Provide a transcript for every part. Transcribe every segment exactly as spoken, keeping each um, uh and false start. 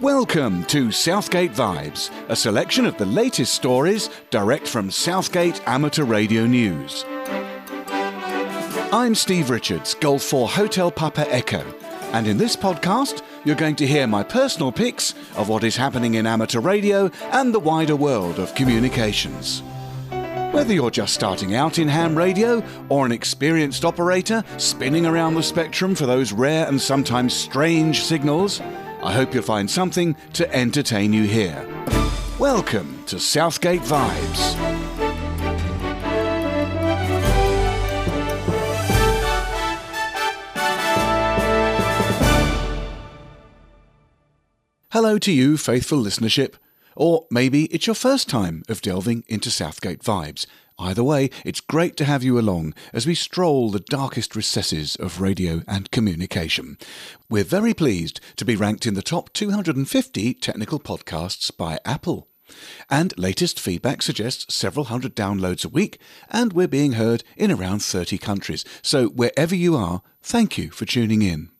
Welcome to Southgate Vibes, a selection of the latest stories direct from Southgate Amateur Radio News. I'm Steve Richards, Golf four Hotel Papa Echo, and in this podcast you're going to hear my personal picks of what is happening in amateur radio and the wider world of communications. Whether you're just starting out in ham radio or an experienced operator spinning around the spectrum for those rare and sometimes strange signals, I hope you'll find something to entertain you here. Welcome to Southgate Vibes. Hello to you, faithful listenership. Or maybe it's your first time of delving into Southgate Vibes. Either way, it's great to have you along as we stroll the darkest recesses of radio and communication. We're very pleased to be ranked in the top two hundred fifty technical podcasts by Apple. And latest feedback suggests several hundred downloads a week, and we're being heard in around thirty countries. So wherever you are, thank you for tuning in.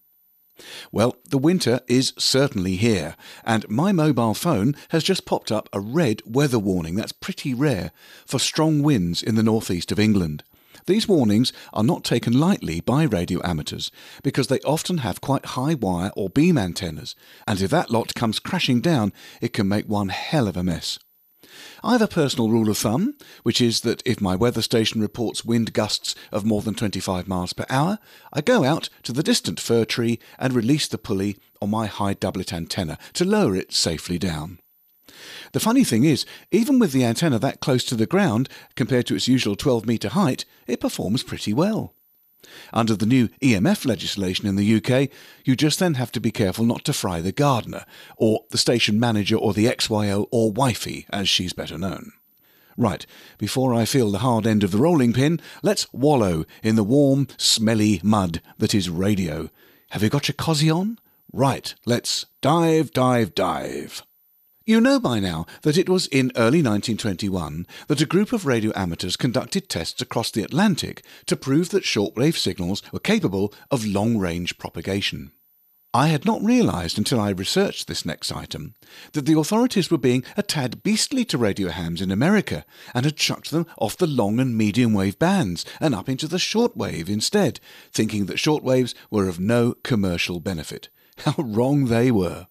Well, the winter is certainly here, and my mobile phone has just popped up a red weather warning, that's pretty rare, for strong winds in the northeast of England. These warnings are not taken lightly by radio amateurs, because they often have quite high wire or beam antennas, and if that lot comes crashing down, it can make one hell of a mess. I have a personal rule of thumb, which is that if my weather station reports wind gusts of more than twenty-five miles per hour, I go out to the distant fir tree and release the pulley on my high doublet antenna to lower it safely down. The funny thing is, even with the antenna that close to the ground, compared to its usual twelve metre height, it performs pretty well. Under the new E M F legislation in the U K, you just then have to be careful not to fry the gardener, or the station manager, or the X Y O, or wifey, as she's better known. Right, before I feel the hard end of the rolling pin, let's wallow in the warm, smelly mud that is radio. Have you got your cosy on? Right, let's dive, dive, dive. You know by now that it was in early nineteen twenty-one that a group of radio amateurs conducted tests across the Atlantic to prove that shortwave signals were capable of long-range propagation. I had not realised until I researched this next item that the authorities were being a tad beastly to radio hams in America and had chucked them off the long and medium wave bands and up into the shortwave instead, thinking that shortwaves were of no commercial benefit. How wrong they were.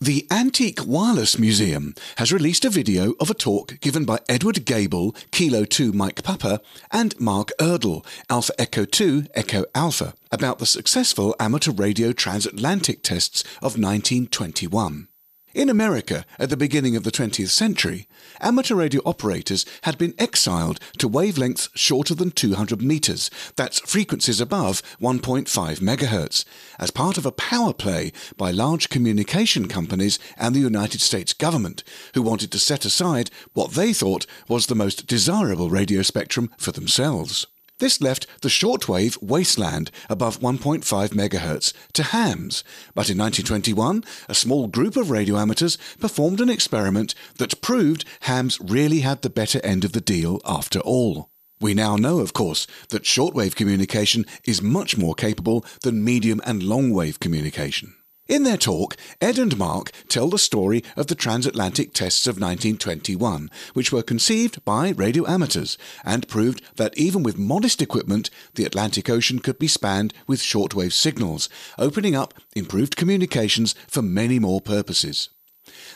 The Antique Wireless Museum has released a video of a talk given by Edward Gable, Kilo two Mike Papa, and Mark Erdle, Alpha Echo two Echo Alpha, about the successful amateur radio transatlantic tests of nineteen twenty-one. In America, at the beginning of the twentieth century, amateur radio operators had been exiled to wavelengths shorter than two hundred metres, that's frequencies above one point five megahertz, as part of a power play by large communication companies and the United States government, who wanted to set aside what they thought was the most desirable radio spectrum for themselves. This left the shortwave wasteland above one point five megahertz to hams, but in nineteen twenty-one a small group of radio amateurs performed an experiment that proved hams really had the better end of the deal after all. We now know, of course, that shortwave communication is much more capable than medium and longwave communication. In their talk, Ed and Mark tell the story of the transatlantic tests of nineteen twenty-one, which were conceived by radio amateurs and proved that even with modest equipment, the Atlantic Ocean could be spanned with shortwave signals, opening up improved communications for many more purposes.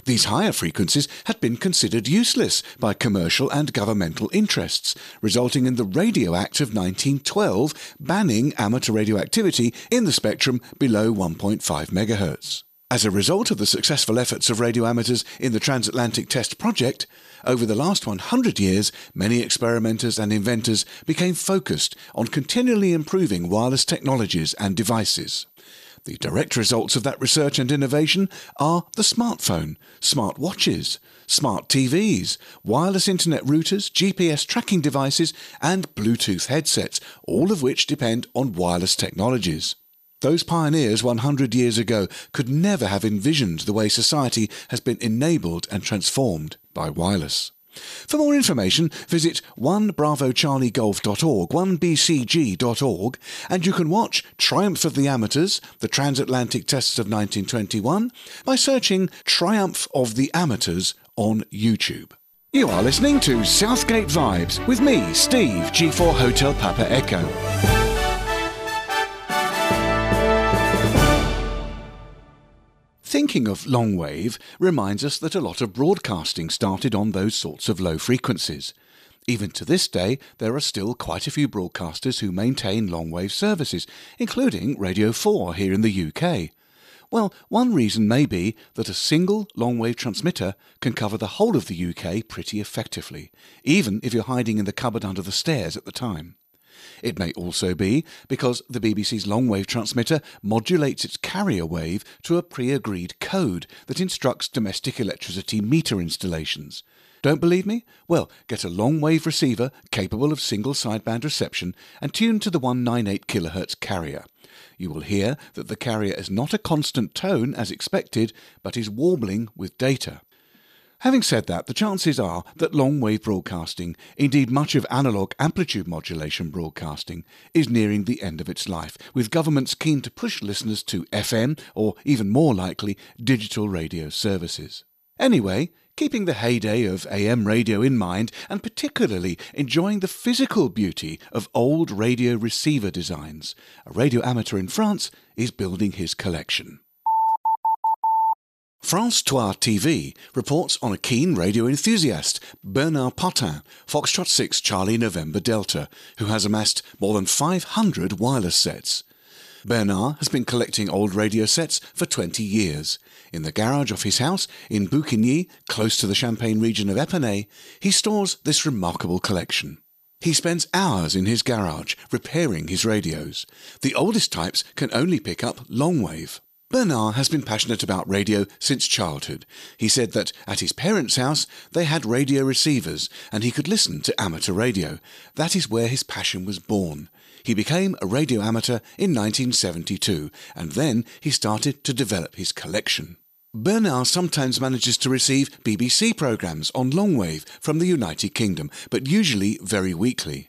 These higher frequencies had been considered useless by commercial and governmental interests, resulting in the Radio Act of nineteen twelve banning amateur radio activity in the spectrum below one point five megahertz. As a result of the successful efforts of radio amateurs in the transatlantic test project, over the last one hundred years, many experimenters and inventors became focused on continually improving wireless technologies and devices. The direct results of that research and innovation are the smartphone, smart watches, smart T Vs, wireless internet routers, G P S tracking devices and Bluetooth headsets, all of which depend on wireless technologies. Those pioneers one hundred years ago could never have envisioned the way society has been enabled and transformed by wireless. For more information, visit one bravo charlie golf dot org, one b c g dot org, and you can watch Triumph of the Amateurs, the transatlantic tests of nineteen twenty-one, by searching Triumph of the Amateurs on YouTube. You are listening to Southgate Vibes with me, Steve, G four Hotel Papa Echo. Thinking of long wave reminds us that a lot of broadcasting started on those sorts of low frequencies. Even to this day, there are still quite a few broadcasters who maintain long wave services, including Radio four here in the U K. Well, one reason may be that a single long wave transmitter can cover the whole of the U K pretty effectively, even if you're hiding in the cupboard under the stairs at the time. It may also be because the B B C's long-wave transmitter modulates its carrier wave to a pre-agreed code that instructs domestic electricity meter installations. Don't believe me? Well, get a long-wave receiver capable of single sideband reception and tuned to the one ninety-eight kilohertz carrier. You will hear that the carrier is not a constant tone as expected, but is warbling with data. Having said that, the chances are that long-wave broadcasting, indeed much of analogue amplitude modulation broadcasting, is nearing the end of its life, with governments keen to push listeners to F M, or even more likely, digital radio services. Anyway, keeping the heyday of A M radio in mind, and particularly enjoying the physical beauty of old radio receiver designs, a radio amateur in France is building his collection. France Trois T V reports on a keen radio enthusiast, Bernard Potin, Foxtrot six Charlie November Delta, who has amassed more than five hundred wireless sets. Bernard has been collecting old radio sets for twenty years. In the garage of his house in Bouquigny, close to the Champagne region of Épernay, he stores this remarkable collection. He spends hours in his garage repairing his radios. The oldest types can only pick up long wave. Bernard has been passionate about radio since childhood. He said that at his parents' house they had radio receivers and he could listen to amateur radio. That is where his passion was born. He became a radio amateur in nineteen seventy-two and then he started to develop his collection. Bernard sometimes manages to receive B B C programmes on longwave from the United Kingdom, but usually very weakly.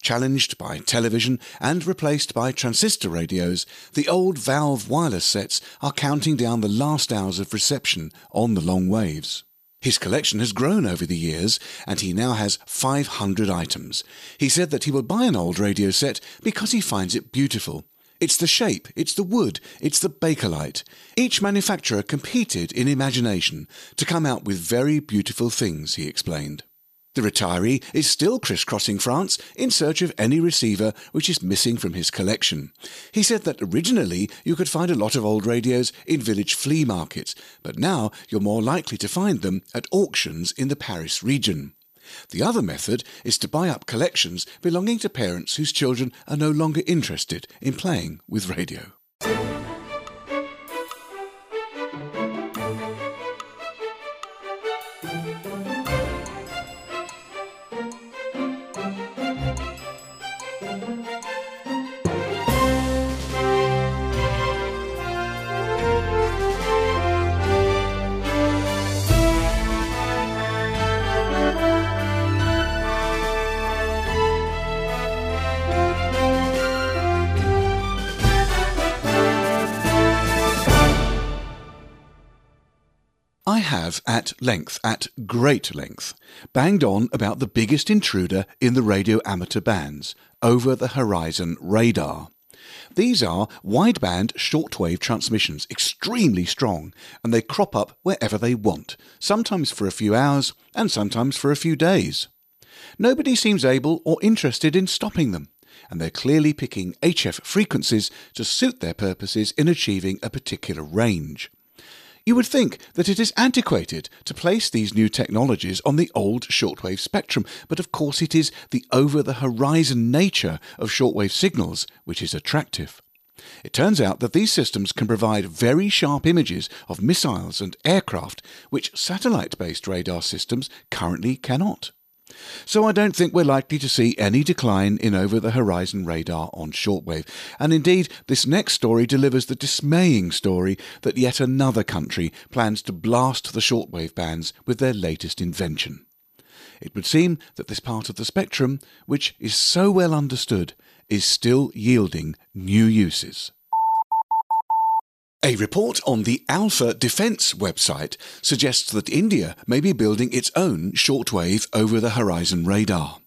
Challenged by television and replaced by transistor radios, the old Valve wireless sets are counting down the last hours of reception on the long waves. His collection has grown over the years and he now has five hundred items. He said that he will buy an old radio set because he finds it beautiful. It's the shape, it's the wood, it's the Bakelite. Each manufacturer competed in imagination to come out with very beautiful things, he explained. The retiree is still crisscrossing France in search of any receiver which is missing from his collection. He said that originally you could find a lot of old radios in village flea markets, but now you're more likely to find them at auctions in the Paris region. The other method is to buy up collections belonging to parents whose children are no longer interested in playing with radio. I have, at length, at great length, banged on about the biggest intruder in the radio amateur bands, over-the-horizon radar. These are wideband shortwave transmissions, extremely strong, and they crop up wherever they want, sometimes for a few hours and sometimes for a few days. Nobody seems able or interested in stopping them, and they're clearly picking H F frequencies to suit their purposes in achieving a particular range. You would think that it is antiquated to place these new technologies on the old shortwave spectrum, but of course it is the over-the-horizon nature of shortwave signals which is attractive. It turns out that these systems can provide very sharp images of missiles and aircraft, which satellite-based radar systems currently cannot. So I don't think we're likely to see any decline in over-the-horizon radar on shortwave, and indeed this next story delivers the dismaying story that yet another country plans to blast the shortwave bands with their latest invention. It would seem that this part of the spectrum, which is so well understood, is still yielding new uses. A report on the Alpha Defence website suggests that India may be building its own shortwave over-the-horizon radar.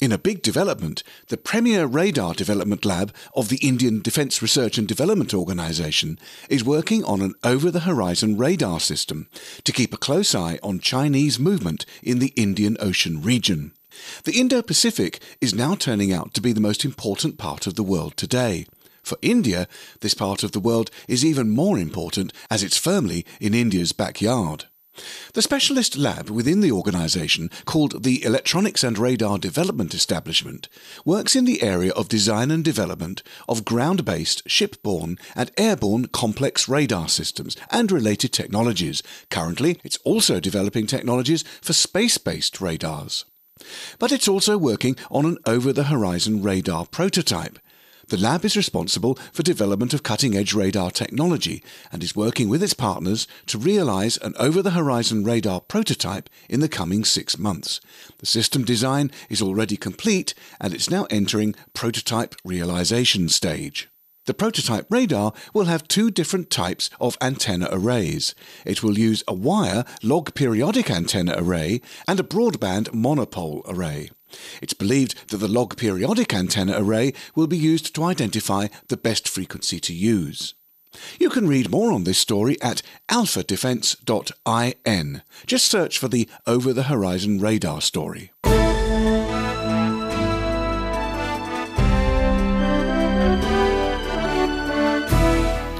In a big development, the Premier Radar Development Lab of the Indian Defence Research and Development Organisation is working on an over-the-horizon radar system to keep a close eye on Chinese movement in the Indian Ocean region. The Indo-Pacific is now turning out to be the most important part of the world today. For India, this part of the world is even more important as it's firmly in India's backyard. The specialist lab within the organisation, called the Electronics and Radar Development Establishment, works in the area of design and development of ground-based, shipborne and airborne complex radar systems and related technologies. Currently, it's also developing technologies for space-based radars. But it's also working on an over-the-horizon radar prototype. The lab is responsible for development of cutting-edge radar technology and is working with its partners to realise an over-the-horizon radar prototype in the coming six months. The system design is already complete and it's now entering prototype realisation stage. The prototype radar will have two different types of antenna arrays. It will use a wire log periodic antenna array and a broadband monopole array. It's believed that the log periodic antenna array will be used to identify the best frequency to use. You can read more on this story at alpha defence dot I N. Just search for the over-the-horizon radar story.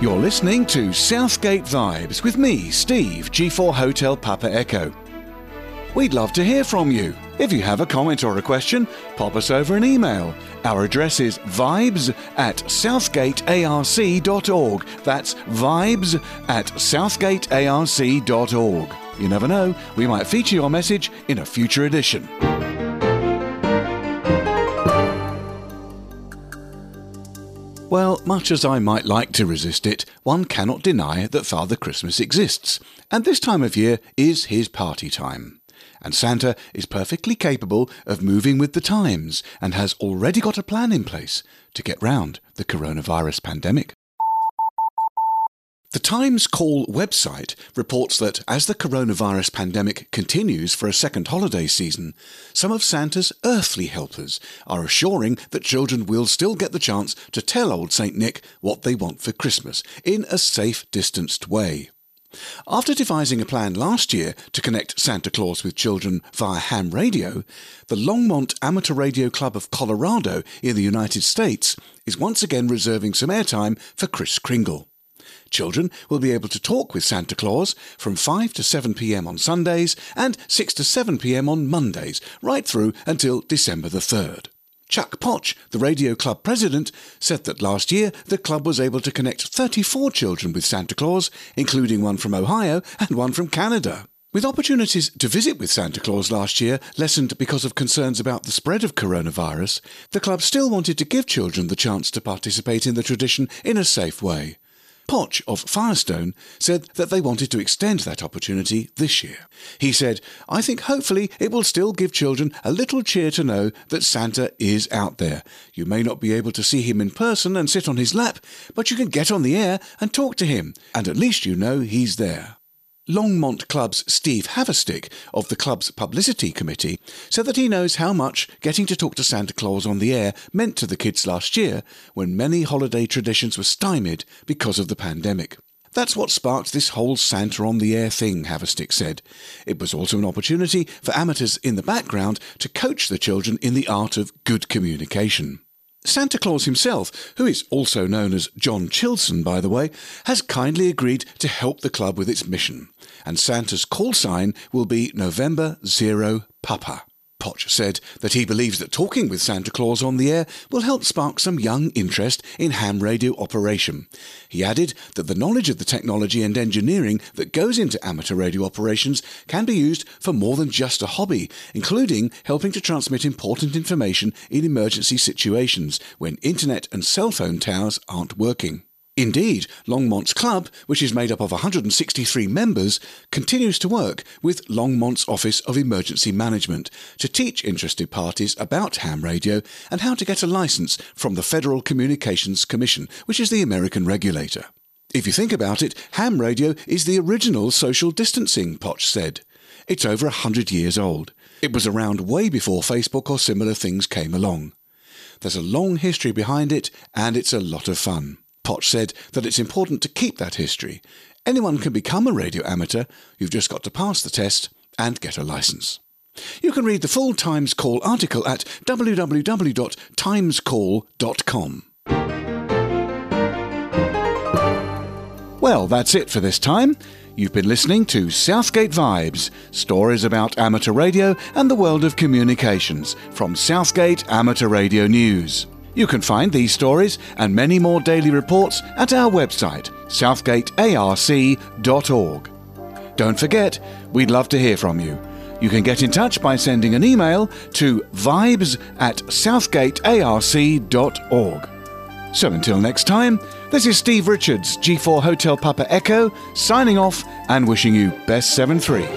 You're listening to Southgate Vibes with me, Steve, G four Hotel Papa Echo. We'd love to hear from you. If you have a comment or a question, pop us over an email. Our address is vibes at southgate A R C dot org. That's vibes at southgate A R C dot org. You never know, we might feature your message in a future edition. Well, much as I might like to resist it, one cannot deny that Father Christmas exists, and this time of year is his party time. And Santa is perfectly capable of moving with the times and has already got a plan in place to get round the coronavirus pandemic. The Times Call website reports that as the coronavirus pandemic continues for a second holiday season, some of Santa's earthly helpers are assuring that children will still get the chance to tell old Saint Nick what they want for Christmas in a safe, distanced way. After devising a plan last year to connect Santa Claus with children via ham radio, the Longmont Amateur Radio Club of Colorado in the United States is once again reserving some airtime for Kris Kringle. Children will be able to talk with Santa Claus from five to seven p.m. on Sundays and six to seven p.m. on Mondays, right through until December the third. Chuck Poch, the radio club president, said that last year the club was able to connect thirty-four children with Santa Claus, including one from Ohio and one from Canada. With opportunities to visit with Santa Claus last year lessened because of concerns about the spread of coronavirus, the club still wanted to give children the chance to participate in the tradition in a safe way. Poch of Firestone said that they wanted to extend that opportunity this year. He said, "I think hopefully it will still give children a little cheer to know that Santa is out there. You may not be able to see him in person and sit on his lap, but you can get on the air and talk to him, and at least you know he's there." Longmont Club's Steve Haverstick of the club's publicity committee said that he knows how much getting to talk to Santa Claus on the air meant to the kids last year when many holiday traditions were stymied because of the pandemic. "That's what sparked this whole Santa on the air thing," Haverstick said. "It was also an opportunity for amateurs in the background to coach the children in the art of good communication." Santa Claus himself, who is also known as John Chilson, by the way, has kindly agreed to help the club with its mission, and Santa's call sign will be November Zero Papa. Poch said that he believes that talking with Santa Claus on the air will help spark some young interest in ham radio operation. He added that the knowledge of the technology and engineering that goes into amateur radio operations can be used for more than just a hobby, including helping to transmit important information in emergency situations when internet and cell phone towers aren't working. Indeed, Longmont's Club, which is made up of one hundred sixty-three members, continues to work with Longmont's Office of Emergency Management to teach interested parties about ham radio and how to get a licence from the Federal Communications Commission, which is the American regulator. If you think about it, ham radio is the original social distancing, Poch said. It's over one hundred years old. It was around way before Facebook or similar things came along. There's a long history behind it, and it's a lot of fun. Poch said that it's important to keep that history. Anyone can become a radio amateur, you've just got to pass the test and get a licence. You can read the full Times Call article at w w w dot times call dot com. Well, that's it for this time. You've been listening to Southgate Vibes, stories about amateur radio and the world of communications from Southgate Amateur Radio News. You can find these stories and many more daily reports at our website, southgate A R C dot org. Don't forget, we'd love to hear from you. You can get in touch by sending an email to vibes at southgate A R C dot org. So until next time, this is Steve Richards, G four Hotel Papa Echo, signing off and wishing you best seven three.